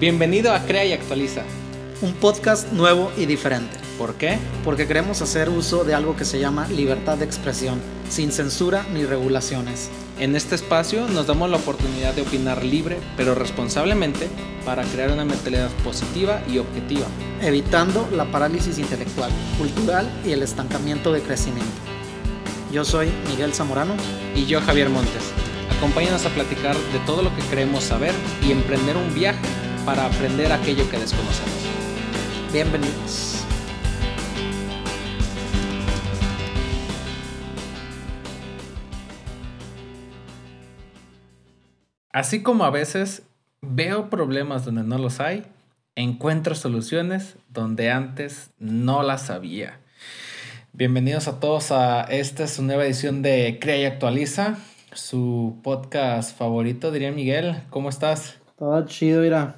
Bienvenido a Crea y Actualiza, un podcast nuevo y diferente. ¿Por qué? Porque queremos hacer uso de algo que se llama libertad de expresión, sin censura ni regulaciones. En este espacio nos damos la oportunidad de opinar libre, pero responsablemente, para crear una mentalidad positiva y objetiva, evitando la parálisis intelectual, cultural y el estancamiento de crecimiento. Yo soy Miguel Zamorano. Y yo, Javier Montes. Acompáñanos a platicar de todo lo que queremos saber y emprender un viaje para aprender aquello que desconocemos. Bienvenidos. Así como a veces veo problemas donde no los hay, encuentro soluciones donde antes no las había. Bienvenidos a todos a esta su nueva edición de Crea y Actualiza, su podcast favorito, diría Miguel. ¿Cómo estás? Todo chido, mira.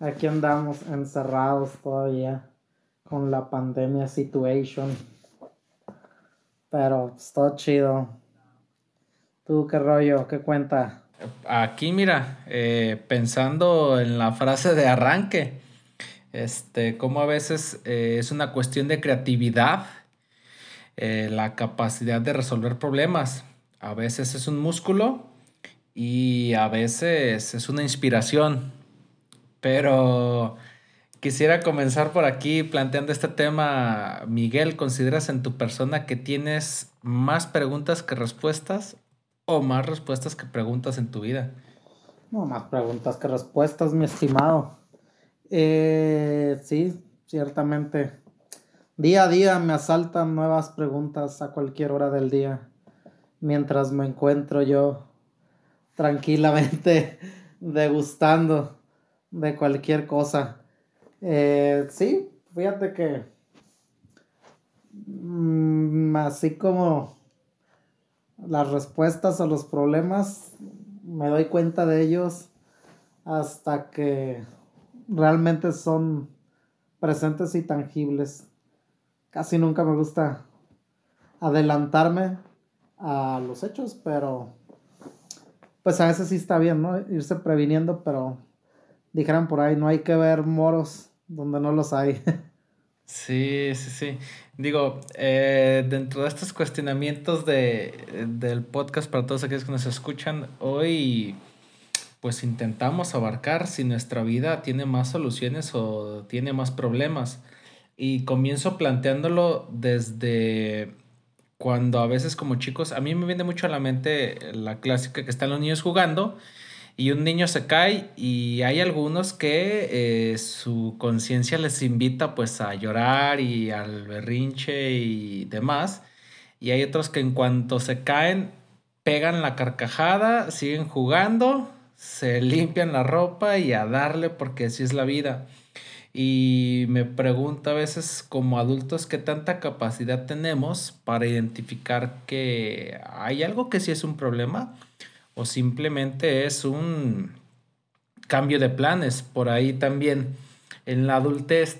Aquí andamos encerrados todavía con la pandemia situation, pero está chido. ¿Tú qué rollo? ¿Qué cuenta? Aquí mira, pensando en la frase de arranque, como a veces es una cuestión de creatividad, la capacidad de resolver problemas. A veces es un músculo y a veces es una inspiración. Pero quisiera comenzar por aquí planteando este tema. Miguel, ¿consideras en tu persona que tienes más preguntas que respuestas o más respuestas que preguntas en tu vida? No, más preguntas que respuestas, mi estimado. Sí, ciertamente. Día a día me asaltan nuevas preguntas a cualquier hora del día, mientras me encuentro yo tranquilamente degustando de cualquier cosa. Sí, fíjate que así como las respuestas a los problemas, me doy cuenta de ellos hasta que realmente son presentes y tangibles. Casi nunca me gusta adelantarme a los hechos, pero pues a veces sí está bien, ¿no? Irse previniendo, pero dijeran por ahí, no hay que ver moros donde no los hay. Sí. Digo, dentro de estos cuestionamientos del podcast para todos aquellos que nos escuchan, hoy pues intentamos abarcar si nuestra vida tiene más soluciones o tiene más problemas. Y comienzo planteándolo desde cuando a veces como chicos, a mí me viene mucho a la mente la clásica que están los niños jugando y un niño se cae, y hay algunos que su conciencia les invita pues a llorar y al berrinche y demás. Y hay otros que en cuanto se caen, pegan la carcajada, siguen jugando, se limpian la ropa y a darle, porque así es la vida. Y me pregunto a veces como adultos qué tanta capacidad tenemos para identificar que hay algo que sí es un problema, o simplemente es un cambio de planes. Por ahí también en la adultez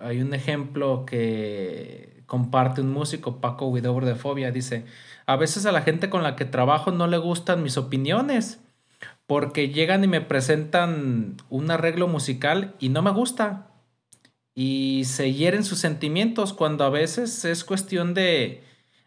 hay un ejemplo que comparte un músico, Paco Vidal de Fobia. Dice: a veces a la gente con la que trabajo no le gustan mis opiniones, porque llegan y me presentan un arreglo musical y no me gusta, y se hieren sus sentimientos, cuando a veces es cuestión de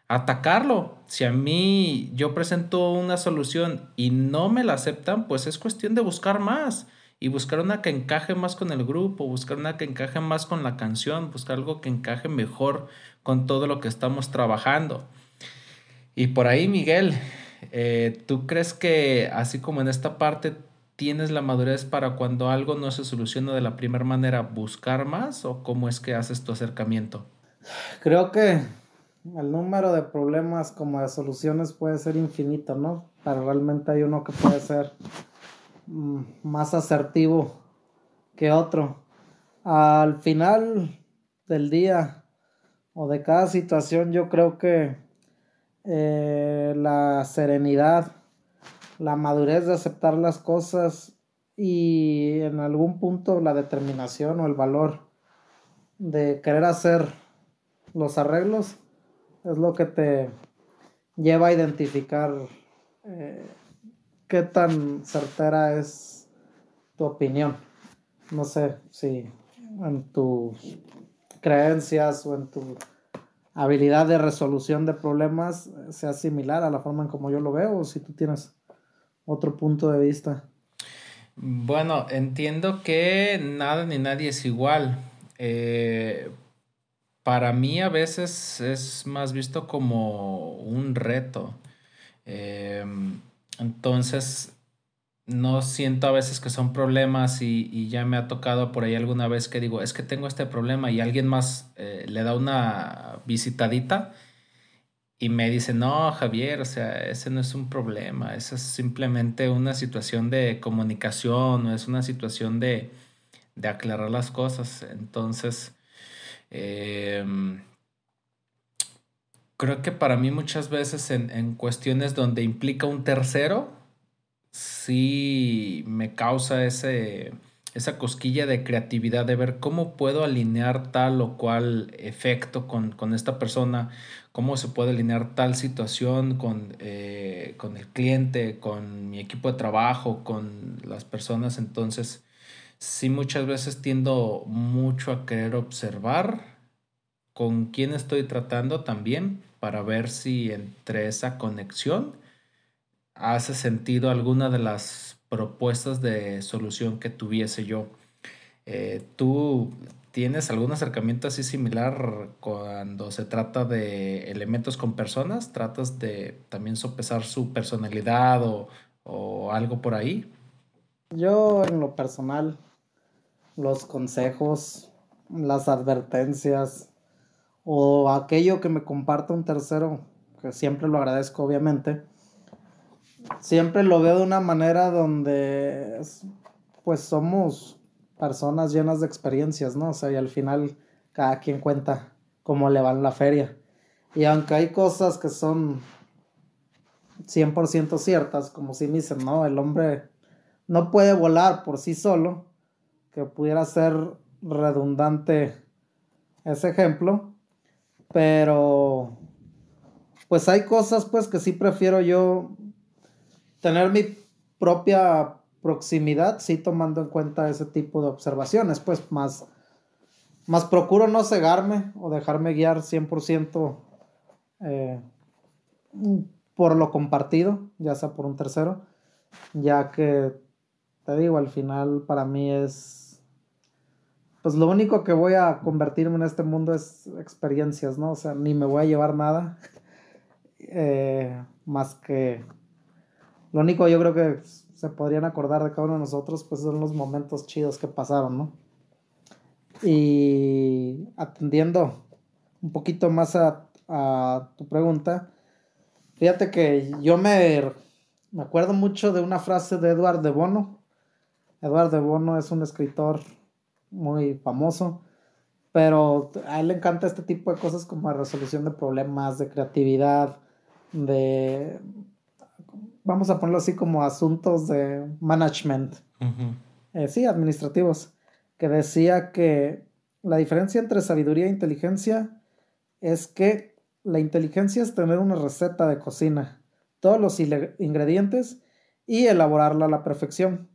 atacarlo. Si a mí yo presento una solución y no me la aceptan, pues es cuestión de buscar más y buscar una que encaje más con el grupo, buscar una que encaje más con la canción, buscar algo que encaje mejor con todo lo que estamos trabajando. Y por ahí, Miguel, ¿tú crees que así como en esta parte tienes la madurez para cuando algo no se soluciona de la primera manera buscar más, o cómo es que haces tu acercamiento? Creo que el número de problemas como de soluciones puede ser infinito, ¿no? Pero realmente hay uno que puede ser más asertivo que otro. Al final del día o de cada situación, yo creo que la serenidad, la madurez de aceptar las cosas y en algún punto la determinación o el valor de querer hacer los arreglos es lo que te lleva a identificar qué tan certera es tu opinión. No sé si en tus creencias o en tu habilidad de resolución de problemas sea similar a la forma en como yo lo veo, o si tú tienes otro punto de vista. Bueno, entiendo que nada ni nadie es igual. Para mí a veces es más visto como un reto. Entonces no siento a veces que son problemas y ya me ha tocado por ahí alguna vez que digo, es que tengo este problema y alguien más le da una visitadita y me dice, no, Javier, o sea, ese no es un problema, esa es simplemente una situación de comunicación, o es una situación de aclarar las cosas. Entonces, creo que para mí muchas veces en cuestiones donde implica un tercero, sí me causa esa cosquilla de creatividad de ver cómo puedo alinear tal o cual efecto con esta persona, cómo se puede alinear tal situación con el cliente, con mi equipo de trabajo, con las personas. Entonces, sí muchas veces tiendo mucho a querer observar con quién estoy tratando también para ver si entre esa conexión hace sentido alguna de las propuestas de solución que tuviese yo. ¿Tú tienes algún acercamiento así similar cuando se trata de elementos con personas? ¿Tratas de también sopesar su personalidad o algo por ahí? Yo, en lo personal, los consejos, las advertencias o aquello que me comparta un tercero, que siempre lo agradezco, obviamente, siempre lo veo de una manera donde pues somos personas llenas de experiencias, ¿no? O sea, y al final cada quien cuenta cómo le va en la feria. Y aunque hay cosas que son 100% ciertas, como si me dicen, no, el hombre no puede volar por sí solo, que pudiera ser redundante ese ejemplo, pero pues hay cosas pues que sí prefiero yo tener mi propia proximidad, sí, tomando en cuenta ese tipo de observaciones, pues más procuro no cegarme o dejarme guiar 100% por lo compartido, ya sea por un tercero, ya que, te digo, al final para mí es, pues lo único que voy a convertirme en este mundo es experiencias, ¿no? O sea, ni me voy a llevar nada, más que lo único yo creo que se podrían acordar de cada uno de nosotros, pues son los momentos chidos que pasaron, ¿no? Y atendiendo un poquito más a tu pregunta, fíjate que yo me acuerdo mucho de una frase de Edward de Bono. Edward de Bono es un escritor muy famoso, pero a él le encanta este tipo de cosas como la resolución de problemas, de creatividad, de, vamos a ponerlo así, como asuntos de management. Uh-huh. Sí, administrativos. Que decía que la diferencia entre sabiduría e inteligencia es que la inteligencia es tener una receta de cocina, todos los ingredientes y elaborarla a la perfección.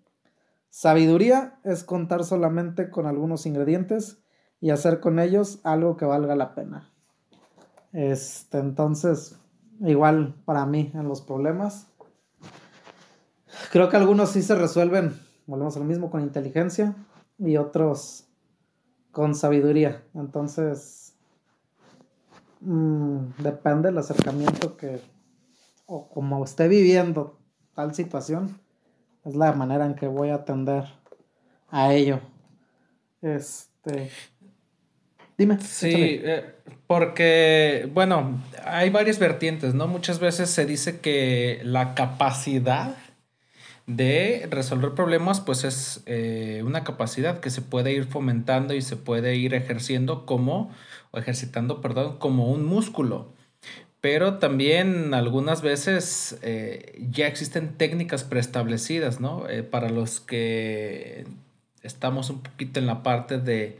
Sabiduría es contar solamente con algunos ingredientes y hacer con ellos algo que valga la pena. Entonces, igual para mí en los problemas, creo que algunos sí se resuelven, volvemos a lo mismo, con inteligencia, y otros con sabiduría. Entonces, depende del acercamiento que, o como esté viviendo tal situación, es la manera en que voy a atender a ello. Dime. Sí, porque, bueno, hay varias vertientes, ¿no? Muchas veces se dice que la capacidad de resolver problemas pues es una capacidad que se puede ir fomentando y se puede ir ejercitando como un músculo. Pero también algunas veces ya existen técnicas preestablecidas, ¿no? Para los que estamos un poquito en la parte de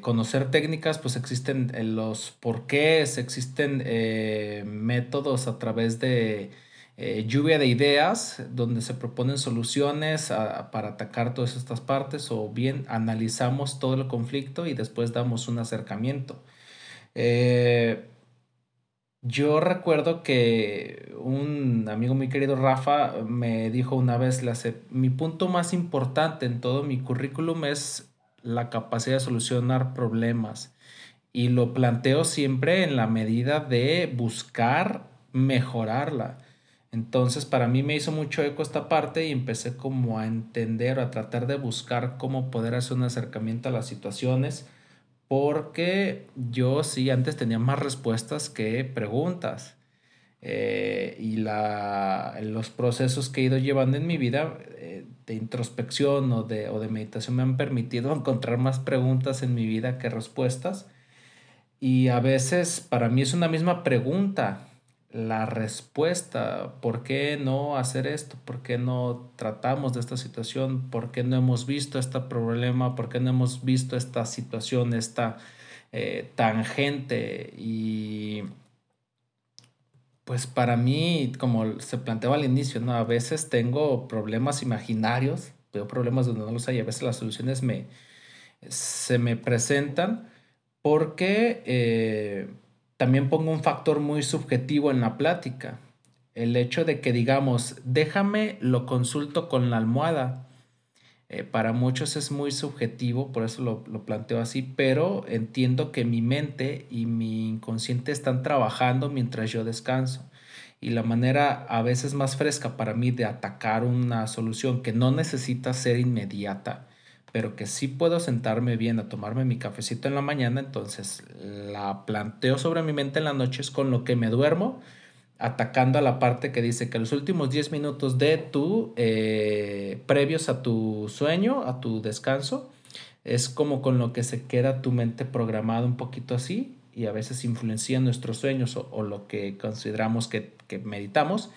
conocer técnicas, pues existen los porqués, existen métodos a través de lluvia de ideas donde se proponen soluciones para atacar todas estas partes, o bien analizamos todo el conflicto y después damos un acercamiento. Yo recuerdo que un amigo muy querido, Rafa, me dijo una vez, mi punto más importante en todo mi currículum es la capacidad de solucionar problemas, y lo planteo siempre en la medida de buscar mejorarla. Entonces, para mí me hizo mucho eco esta parte y empecé como a entender, a tratar de buscar cómo poder hacer un acercamiento a las situaciones, porque yo sí antes tenía más respuestas que preguntas, y los procesos que he ido llevando en mi vida de introspección o de meditación me han permitido encontrar más preguntas en mi vida que respuestas, y a veces para mí es una misma pregunta la respuesta. ¿Por qué no hacer esto? ¿Por qué no tratamos de esta situación? ¿Por qué no hemos visto este problema? ¿Por qué no hemos visto esta situación, esta tangente? Y pues para mí, como se planteaba al inicio, ¿no? A veces tengo problemas imaginarios, veo problemas donde no los hay, a veces las soluciones se me presentan porque... también pongo un factor muy subjetivo en la plática. El hecho de que digamos, déjame, lo consulto con la almohada. Para muchos es muy subjetivo, por eso lo planteo así, pero entiendo que mi mente y mi inconsciente están trabajando mientras yo descanso. Y la manera a veces más fresca para mí de atacar una solución que no necesita ser inmediata, pero que sí puedo sentarme bien a tomarme mi cafecito en la mañana, entonces la planteo sobre mi mente en las noches, con lo que me duermo, atacando a la parte que dice que los últimos 10 minutos de previos a tu sueño, a tu descanso, es como con lo que se queda tu mente programada un poquito así, y a veces influencia nuestros sueños o lo que consideramos que meditamos.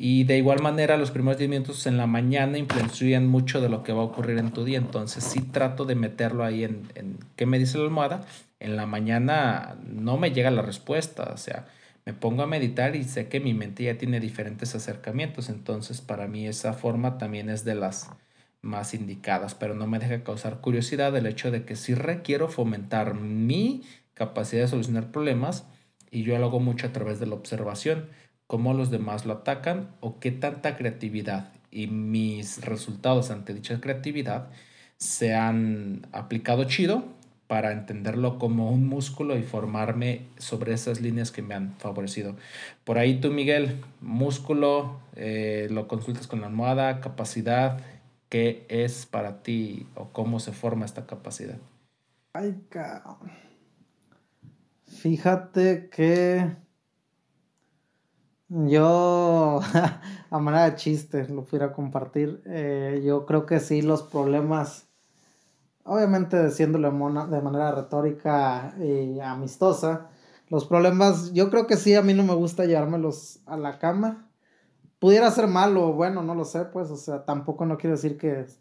Y de igual manera, los primeros 10 minutos en la mañana influencian mucho de lo que va a ocurrir en tu día. Entonces sí trato de meterlo ahí en qué me dice la almohada. En la mañana no me llega la respuesta. O sea, me pongo a meditar y sé que mi mente ya tiene diferentes acercamientos. Entonces para mí esa forma también es de las más indicadas. Pero no me deja causar curiosidad el hecho de que sí requiero fomentar mi capacidad de solucionar problemas. Y yo lo hago mucho a través de la observación. Cómo los demás lo atacan o qué tanta creatividad y mis resultados ante dicha creatividad se han aplicado chido para entenderlo como un músculo y formarme sobre esas líneas que me han favorecido. Por ahí tú, Miguel, músculo, lo consultas con la almohada, capacidad, ¿qué es para ti o cómo se forma esta capacidad? Ay, cabrón. Fíjate que... yo, a manera de chiste, lo pudiera compartir. Yo creo que sí, los problemas, obviamente diciéndolo de manera retórica y amistosa, los problemas, yo creo que sí, a mí no me gusta llevármelos a la cama. Pudiera ser malo, bueno, no lo sé, pues, o sea, tampoco no quiero decir que es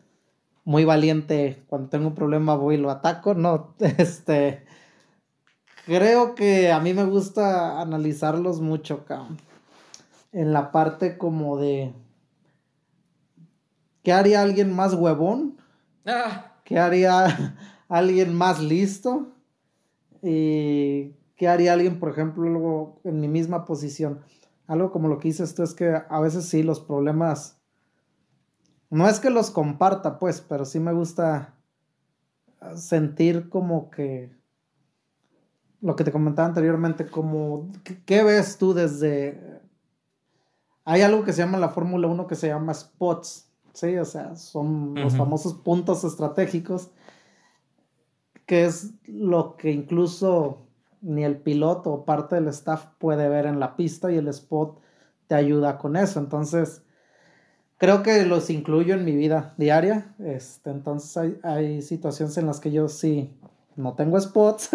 muy valiente cuando tengo un problema voy y lo ataco, no, creo que a mí me gusta analizarlos mucho, cabrón. En la parte como de... ¿qué haría alguien más huevón? ¿Qué haría alguien más listo? ¿Y qué haría alguien, por ejemplo, luego en mi misma posición? Algo como lo que dices tú es que a veces sí los problemas... no es que los comparta, pues, pero sí me gusta sentir como que... lo que te comentaba anteriormente, como... ¿qué ves tú desde...? Hay algo que se llama la Fórmula 1 que se llama spots, ¿sí? O sea, son los famosos puntos estratégicos, que es lo que incluso ni el piloto o parte del staff puede ver en la pista, y el spot te ayuda con eso. Entonces, creo que los incluyo en mi vida diaria. Entonces, hay situaciones en las que yo sí no tengo spots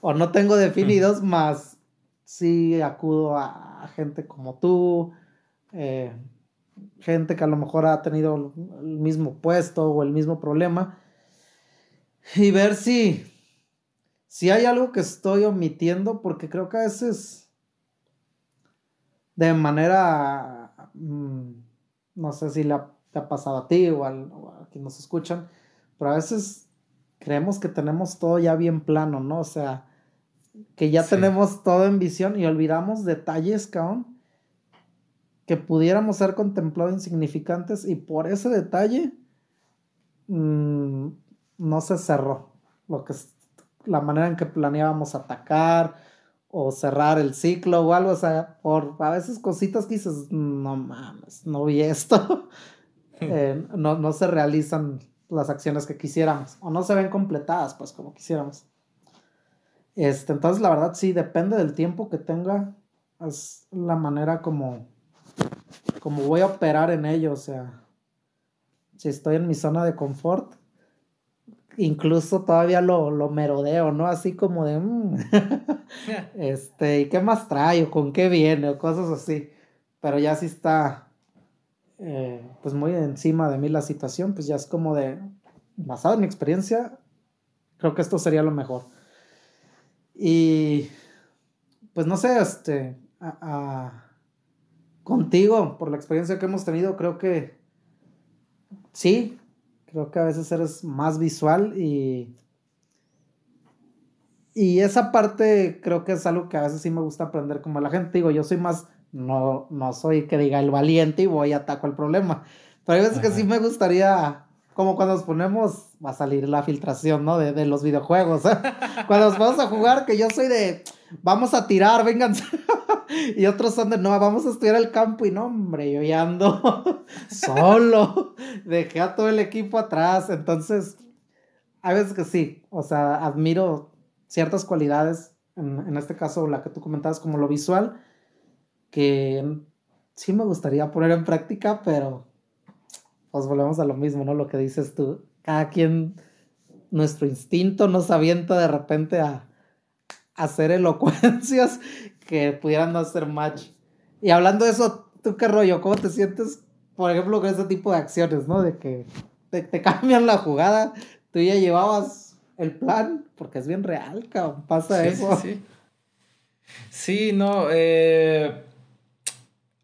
o no tengo definidos, más sí acudo a gente como tú, gente que a lo mejor ha tenido el mismo puesto o el mismo problema, y ver si hay algo que estoy omitiendo, porque creo que a veces de manera no sé si te ha pasado a ti o a quien nos escuchan, pero a veces creemos que tenemos todo ya bien plano, ¿no? O sea, que ya tenemos todo en visión y olvidamos detalles, cabrón, que pudiéramos ser contemplados insignificantes, y por ese detalle no se cerró lo que es la manera en que planeábamos atacar o cerrar el ciclo o algo, o sea, por a veces cositas que dices, no mames, no vi esto, no se realizan las acciones que quisiéramos, o no se ven completadas, pues, como quisiéramos. Entonces, la verdad, sí, depende del tiempo que tenga, es la manera como voy a operar en ello, o sea, si estoy en mi zona de confort, incluso todavía lo merodeo, ¿no? Así como de, ¿y qué más trae? ¿O con qué viene? O cosas así. Pero ya sí está, pues muy encima de mí la situación, pues ya es como de, basado en mi experiencia, creo que esto sería lo mejor. Y, pues no sé, contigo, por la experiencia que hemos tenido, creo que sí. Creo que a veces eres más visual y esa parte creo que es algo que a veces sí me gusta aprender. Como la gente, digo, yo soy más, no soy que diga el valiente y voy y ataco el problema. Pero hay veces que sí me gustaría, como cuando nos ponemos, va a salir la filtración, ¿no? De los videojuegos, ¿eh? Cuando nos vamos a jugar, que yo soy de, vamos a tirar, vénganse. Y otros son de, no, vamos a estudiar el campo. Y no, hombre, yo ya ando solo. Dejé a todo el equipo atrás. Entonces, hay veces que sí. O sea, admiro ciertas cualidades. En este caso, la que tú comentabas como lo visual. Que sí me gustaría poner en práctica, pero pues volvemos a lo mismo, ¿no? Lo que dices tú. Cada quien, nuestro instinto nos avienta de repente a hacer elocuencias que pudieran no hacer match. Y hablando de eso, ¿tú qué rollo? ¿Cómo te sientes, por ejemplo, con ese tipo de acciones, no? De que te cambian la jugada, tú ya llevabas el plan, porque es bien real, cabrón, pasa eso. Sí, no,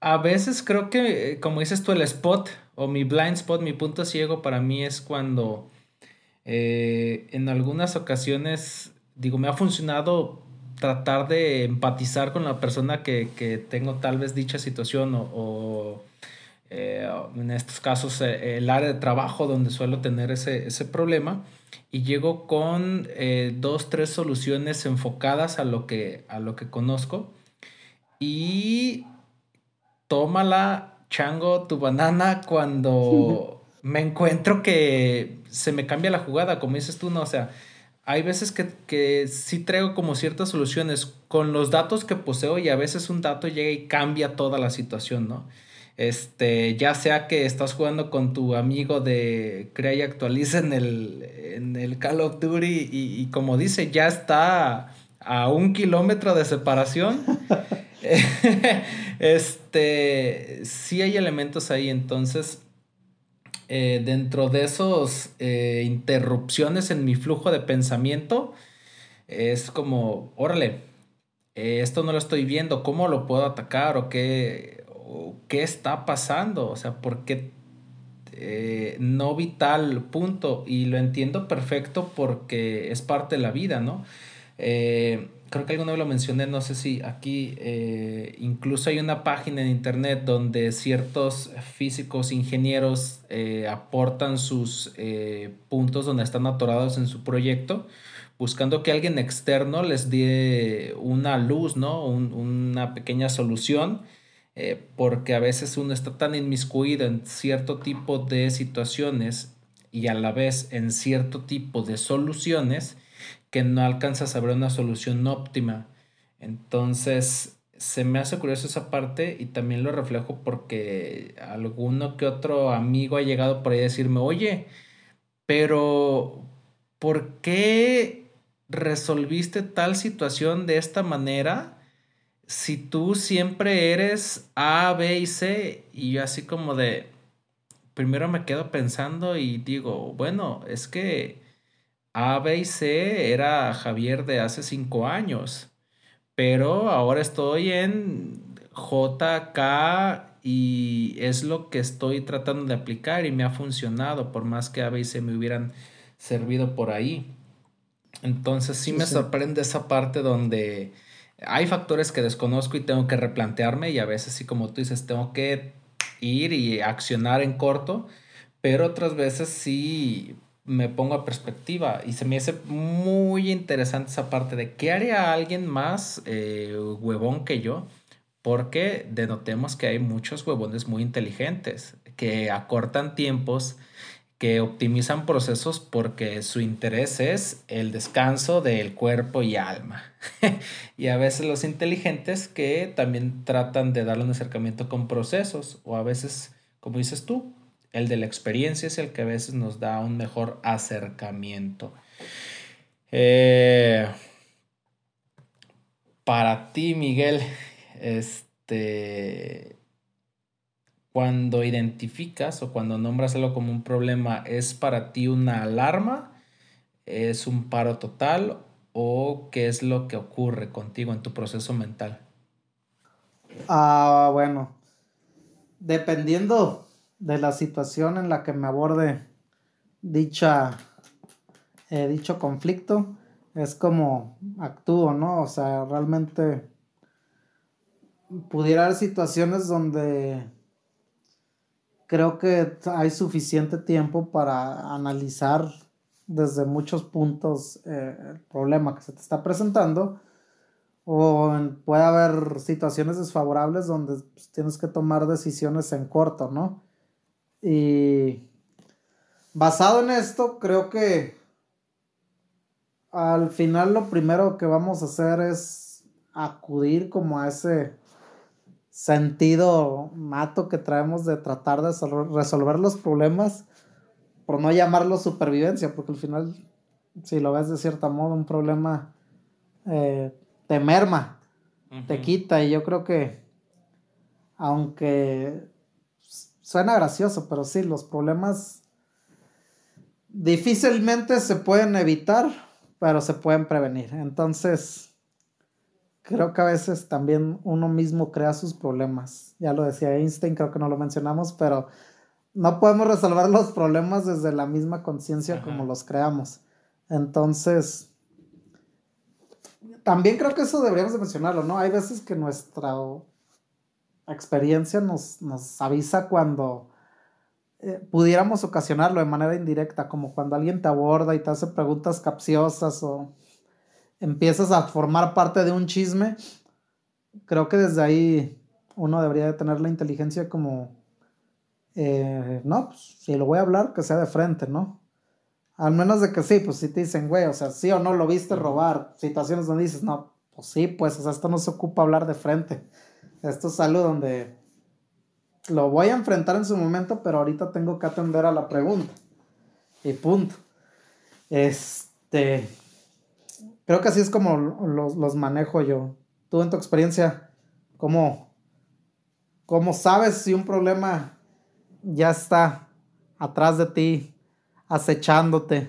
a veces creo que, como dices tú, el spot, o mi blind spot, mi punto ciego para mí es cuando en algunas ocasiones, digo, me ha funcionado tratar de empatizar con la persona que tengo tal vez dicha situación o en estos casos el área de trabajo donde suelo tener ese problema, y llego con 2, 3 soluciones enfocadas a lo que conozco, y tómala, chango, tu banana, cuando me encuentro que se me cambia la jugada, como dices tú, ¿no? O sea, hay veces que sí traigo como ciertas soluciones con los datos que poseo, y a veces un dato llega y cambia toda la situación, ¿no? Ya sea que estás jugando con tu amigo de Crea y Actualiza en el Call of Duty y como dice, ya está a 1 kilómetro de separación. Sí hay elementos ahí, entonces... dentro de esos interrupciones en mi flujo de pensamiento, es como, órale, esto no lo estoy viendo, ¿cómo lo puedo atacar? ¿O qué está pasando? O sea, ¿por qué no vi tal punto? Y lo entiendo perfecto porque es parte de la vida, ¿no? Creo que alguna vez lo mencioné, no sé si aquí, incluso hay una página en internet donde ciertos físicos, ingenieros aportan sus puntos donde están atorados en su proyecto, buscando que alguien externo les dé una luz, ¿no? Una pequeña solución, porque a veces uno está tan inmiscuido en cierto tipo de situaciones y a la vez en cierto tipo de soluciones, que no alcanzas a ver una solución óptima. Entonces se me hace curioso esa parte, y también lo reflejo porque alguno que otro amigo ha llegado por ahí a decirme, oye, pero ¿por qué resolviste tal situación de esta manera si tú siempre eres A, B y C? Y yo así como de, primero me quedo pensando y digo, bueno, es que A, B y C era Javier de hace 5 años, pero ahora estoy en J, K y es lo que estoy tratando de aplicar y me ha funcionado, por más que a veces me hubieran servido por ahí. Entonces sí, me sorprende esa parte donde hay factores que desconozco y tengo que replantearme, y a veces sí, como tú dices, tengo que ir y accionar en corto, pero otras veces sí me pongo a perspectiva y se me hace muy interesante esa parte de qué haría alguien más huevón que yo, porque denotemos que hay muchos huevones muy inteligentes que acortan tiempos, que optimizan procesos porque su interés es el descanso del cuerpo y alma. Y a veces los inteligentes que también tratan de darle un acercamiento con procesos, o a veces, como dices tú, el de la experiencia es el que a veces nos da un mejor acercamiento. Para ti, Miguel, cuando identificas o cuando nombras algo como un problema, ¿es para ti una alarma? ¿Es un paro total? ¿O qué es lo que ocurre contigo en tu proceso mental? Bueno, dependiendo de la situación en la que me aborde dicho conflicto, es como actúo, ¿no? O sea, realmente pudiera haber situaciones donde creo que hay suficiente tiempo para analizar desde muchos puntos el problema que se te está presentando, o puede haber situaciones desfavorables donde tienes que tomar decisiones en corto, ¿no? Y basado en esto, creo que al final lo primero que vamos a hacer es acudir como a ese sentido nato que traemos de tratar de resolver los problemas, por no llamarlo supervivencia, porque al final, si lo ves de cierto modo, un problema te merma, te quita, y yo creo que, aunque suena gracioso, pero sí, los problemas difícilmente se pueden evitar, pero se pueden prevenir. Entonces creo que a veces también uno mismo crea sus problemas. Ya lo decía Einstein, creo que no lo mencionamos, pero no podemos resolver los problemas desde la misma conciencia como los creamos. Entonces, también creo que eso deberíamos de mencionarlo, ¿no? Hay veces que nuestra experiencia nos avisa cuando pudiéramos ocasionarlo de manera indirecta, como cuando alguien te aborda y te hace preguntas capciosas o empiezas a formar parte de un chisme. Creo que desde ahí uno debería de tener la inteligencia como, no, pues si lo voy a hablar, que sea de frente, ¿no? Al menos de que sí, pues si te dicen, güey, o sea, sí o no lo viste robar, situaciones donde dices, no, pues sí, pues, o sea, esto no se ocupa hablar de frente, esto es algo donde lo voy a enfrentar en su momento, pero ahorita tengo que atender a la pregunta, y punto. Creo que así es como los manejo yo. Tú, en tu experiencia, ¿cómo sabes si un problema ya está atrás de ti, acechándote?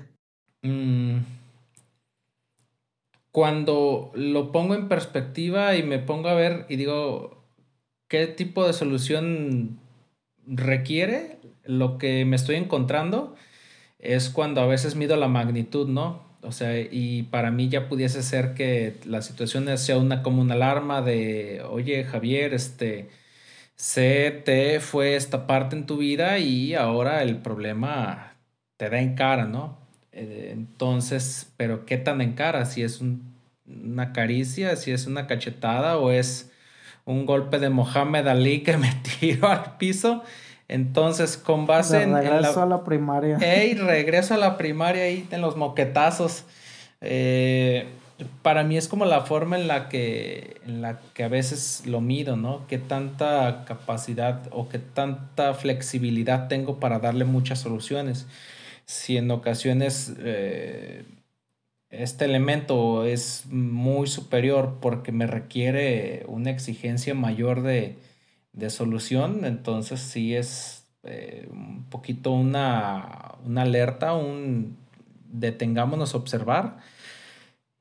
Cuando lo pongo en perspectiva y me pongo a ver y digo, ¿qué tipo de solución requiere lo que me estoy encontrando? Es cuando a veces mido la magnitud, ¿no? O sea, y para mí ya pudiese ser que la situación sea como una alarma de, oye, Javier, se te fue esta parte en tu vida y ahora el problema te da en cara, ¿no? Entonces, ¿pero qué tan en cara? ¿Si es una caricia, si es una cachetada, o es un golpe de Mohamed Ali que me tiró al piso? Entonces, con base en regreso a la primaria. Regreso a la primaria y en los moquetazos. Para mí es como la forma en la que a veces lo mido, ¿no? Qué tanta capacidad o qué tanta flexibilidad tengo para darle muchas soluciones. Si en ocasiones este elemento es muy superior porque me requiere una exigencia mayor de solución, entonces sí es un poquito una alerta, un detengámonos a observar,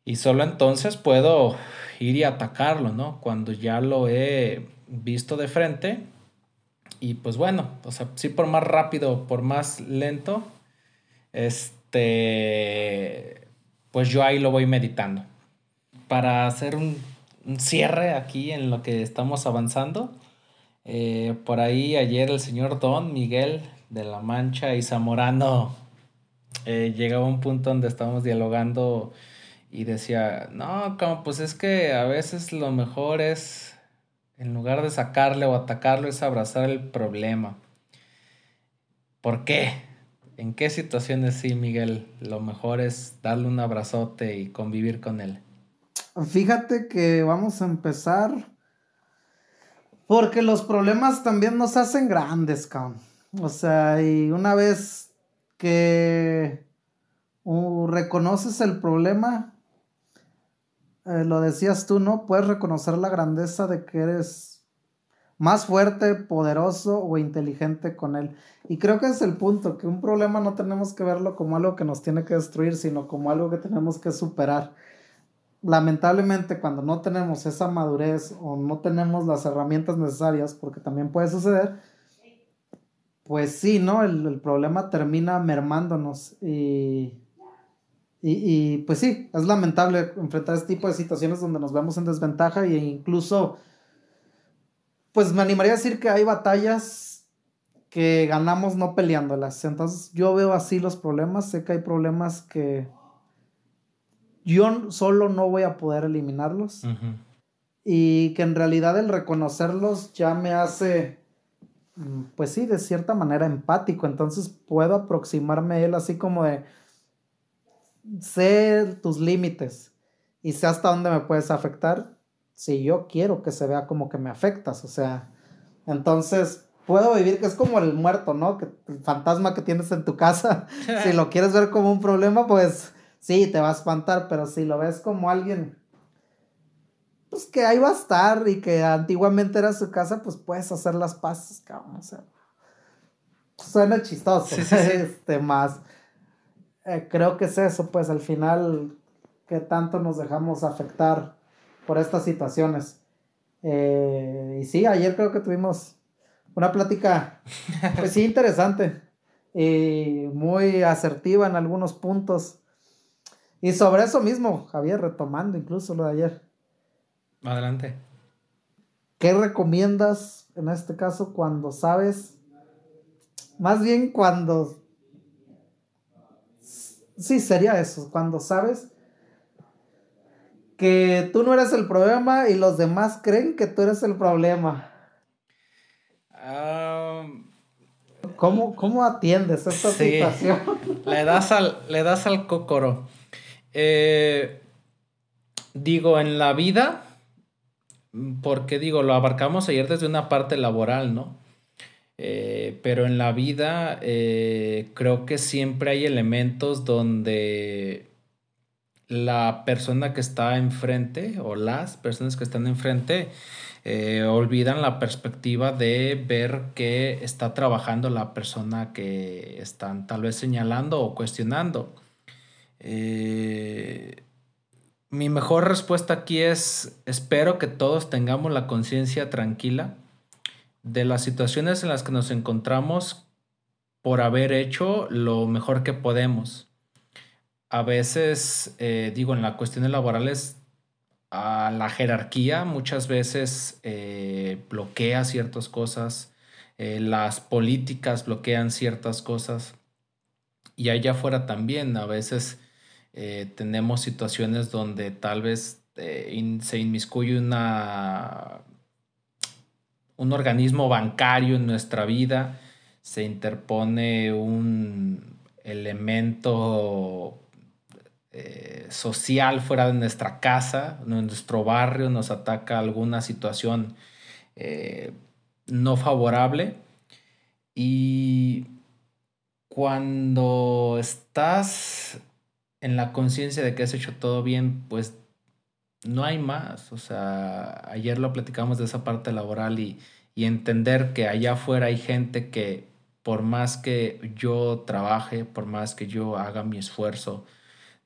y solo entonces puedo ir y atacarlo, ¿no? Cuando ya lo he visto de frente, Y pues bueno, o sea, sí, por más rápido, por más lento, pues yo ahí lo voy meditando. Para hacer un cierre aquí en lo que estamos avanzando, por ahí ayer el señor Don Miguel de la Mancha y Zamorano llegaba a un punto donde estábamos dialogando y decía, no, como, pues es que a veces lo mejor es, en lugar de sacarle o atacarlo, es abrazar el problema. ¿Por qué? ¿En qué situaciones sí, Miguel, lo mejor es darle un abrazote y convivir con él? Fíjate que vamos a empezar porque los problemas también nos hacen grandes, cabrón. O sea, y una vez que reconoces el problema, lo decías tú, ¿no? Puedes reconocer la grandeza de que eres más fuerte, poderoso o inteligente con él. Y creo que es el punto, que un problema no tenemos que verlo como algo que nos tiene que destruir, sino como algo que tenemos que superar. Lamentablemente, cuando no tenemos esa madurez o no tenemos las herramientas necesarias, porque también puede suceder, pues sí, ¿no? El problema termina mermándonos y pues sí, es lamentable enfrentar este tipo de situaciones donde nos vemos en desventaja, e incluso pues me animaría a decir que hay batallas que ganamos no peleándolas. Entonces yo veo así los problemas. Sé que hay problemas que yo solo no voy a poder eliminarlos, uh-huh, y que en realidad el reconocerlos ya me hace, pues sí, de cierta manera empático. Entonces puedo aproximarme a él así como de, sé tus límites y sé hasta dónde me puedes afectar si yo quiero que se vea como que me afectas. O sea, entonces puedo vivir, que es como el muerto, ¿no? Que el fantasma que tienes en tu casa, si lo quieres ver como un problema, pues sí, te va a espantar, pero si lo ves como alguien, pues que ahí va a estar y que antiguamente era su casa, pues puedes hacer las paces, cabrón. O sea, suena chistoso, sí, sí, sí. Más... creo que es eso, pues al final, qué tanto nos dejamos afectar por estas situaciones. Y sí, ayer creo que tuvimos una plática, pues sí, interesante y muy asertiva en algunos puntos. Y sobre eso mismo, Javier, retomando incluso lo de ayer. Adelante. ¿Qué recomiendas en este caso cuando sabes, más bien cuando... Sí, sería eso, cuando sabes que tú no eres el problema y los demás creen que tú eres el problema? ¿Cómo atiendes esta situación? Le das al cócoro. Digo, en la vida, porque digo, lo abarcamos ayer desde una parte laboral, ¿no? Pero en la vida creo que siempre hay elementos donde la persona que está enfrente o las personas que están enfrente olvidan la perspectiva de ver que está trabajando la persona que están tal vez señalando o cuestionando. Mi mejor respuesta aquí es, espero que todos tengamos la conciencia tranquila de las situaciones en las que nos encontramos por haber hecho lo mejor que podemos. A veces, digo, en las cuestiones laborales, a la jerarquía muchas veces bloquea ciertas cosas, las políticas bloquean ciertas cosas, y allá afuera también a veces tenemos situaciones donde tal vez se inmiscuye un organismo bancario en nuestra vida, se interpone un elemento social fuera de nuestra casa, nuestro barrio, nos ataca alguna situación no favorable. Y cuando estás en la conciencia de que has hecho todo bien, pues no hay más. O sea, ayer lo platicamos de esa parte laboral y entender que allá afuera hay gente que por más que yo trabaje, por más que yo haga mi esfuerzo,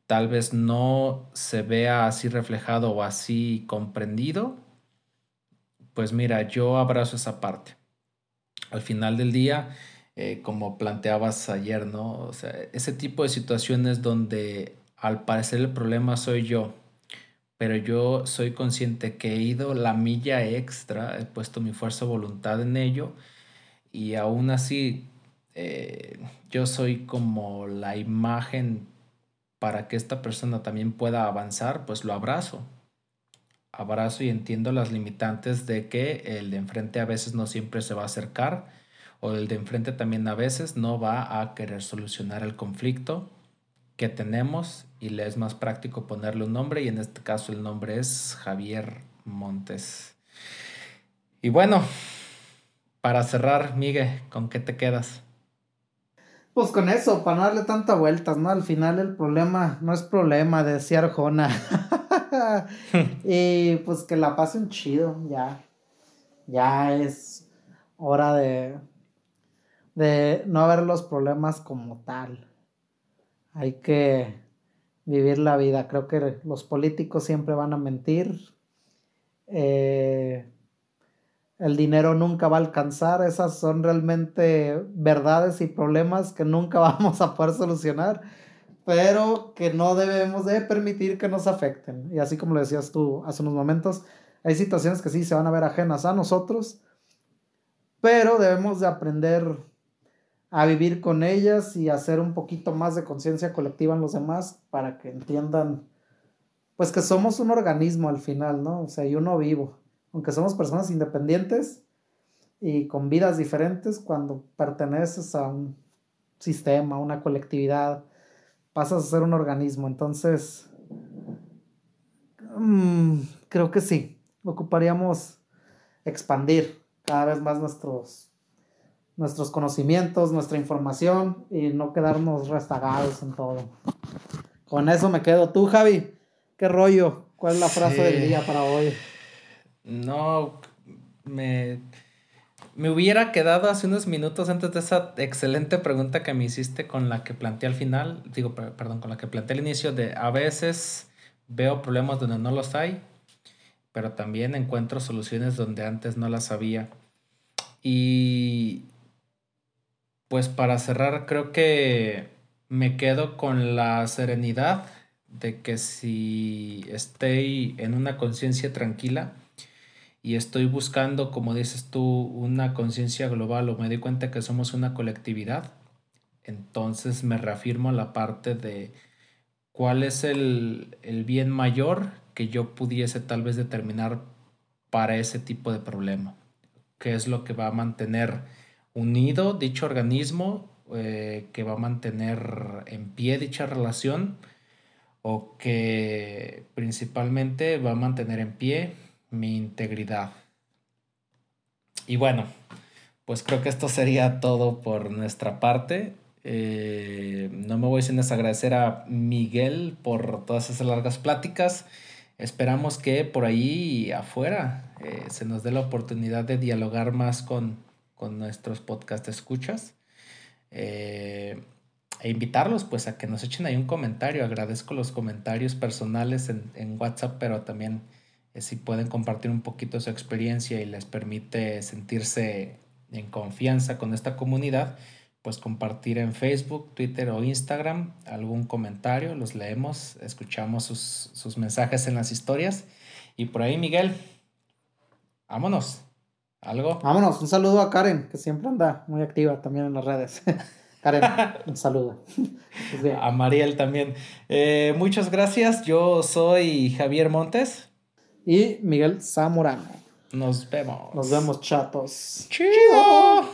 tal vez no se vea así reflejado o así comprendido. Pues mira, yo abrazo esa parte. al final del día, como planteabas ayer, ¿no? O sea, ese tipo de situaciones donde al parecer el problema soy yo, pero yo soy consciente que he ido la milla extra, he puesto mi fuerza o voluntad en ello, y aún así yo soy como la imagen para que esta persona también pueda avanzar, pues lo abrazo. Abrazo y entiendo las limitantes de que el de enfrente a veces no siempre se va a acercar, o el de enfrente también a veces no va a querer solucionar el conflicto que tenemos, y le es más práctico ponerle un nombre, y en este caso el nombre es Javier Montes. Y bueno, para cerrar, Miguel, ¿con qué te quedas? Pues con eso, para no darle tantas vueltas, ¿no? Al final el problema no es problema, decía Arjona. Y pues que la pasen chido, ya es hora de no ver los problemas como tal. Hay que vivir la vida. Creo que los políticos siempre van a mentir. El dinero nunca va a alcanzar. Esas son realmente verdades y problemas que nunca vamos a poder solucionar, pero que no debemos de permitir que nos afecten. Y así como lo decías tú hace unos momentos, hay situaciones que sí se van a ver ajenas a nosotros, pero debemos de aprender a vivir con ellas y hacer un poquito más de conciencia colectiva en los demás, para que entiendan pues que somos un organismo al final, ¿no? O sea, y uno vivo. Aunque somos personas independientes y con vidas diferentes, cuando perteneces a un sistema, a una colectividad, pasas a ser un organismo. Entonces, creo que sí, ocuparíamos expandir cada vez más nuestros conocimientos, nuestra información, y no quedarnos rezagados en todo. Con eso me quedo. Tú, Javi, ¿qué rollo? ¿Cuál es la frase del día para hoy? No, me hubiera quedado hace unos minutos antes de esa excelente pregunta que me hiciste, con la que planteé al final, con la que planteé al inicio, de a veces veo problemas donde no los hay, pero también encuentro soluciones donde antes no las había. Y pues para cerrar, creo que me quedo con la serenidad de que si estoy en una conciencia tranquila y estoy buscando, como dices tú, una conciencia global, o me doy cuenta que somos una colectividad, entonces me reafirmo la parte de cuál es el bien mayor que yo pudiese tal vez determinar para ese tipo de problema, qué es lo que va a mantener unido dicho organismo, que va a mantener en pie dicha relación, o que principalmente va a mantener en pie mi integridad. Y bueno, pues creo que esto sería todo por nuestra parte. No me voy sin desagradecer a Miguel por todas esas largas pláticas. Esperamos que por ahí afuera se nos dé la oportunidad de dialogar más con nuestros podcast escuchas. E invitarlos pues a que nos echen ahí un comentario. Agradezco los comentarios personales en WhatsApp, pero también si pueden compartir un poquito su experiencia y les permite sentirse en confianza con esta comunidad, pues compartir en Facebook, Twitter o Instagram algún comentario. Los leemos, escuchamos sus mensajes en las historias. Y por ahí, Miguel, vámonos. ¿Algo? Vámonos. Un saludo a Karen, que siempre anda muy activa también en las redes. Karen, un saludo. A Mariel también. Muchas gracias. Yo soy Javier Montes. Y Miguel Zamorano. Nos vemos. Nos vemos, chatos. ¡Chido!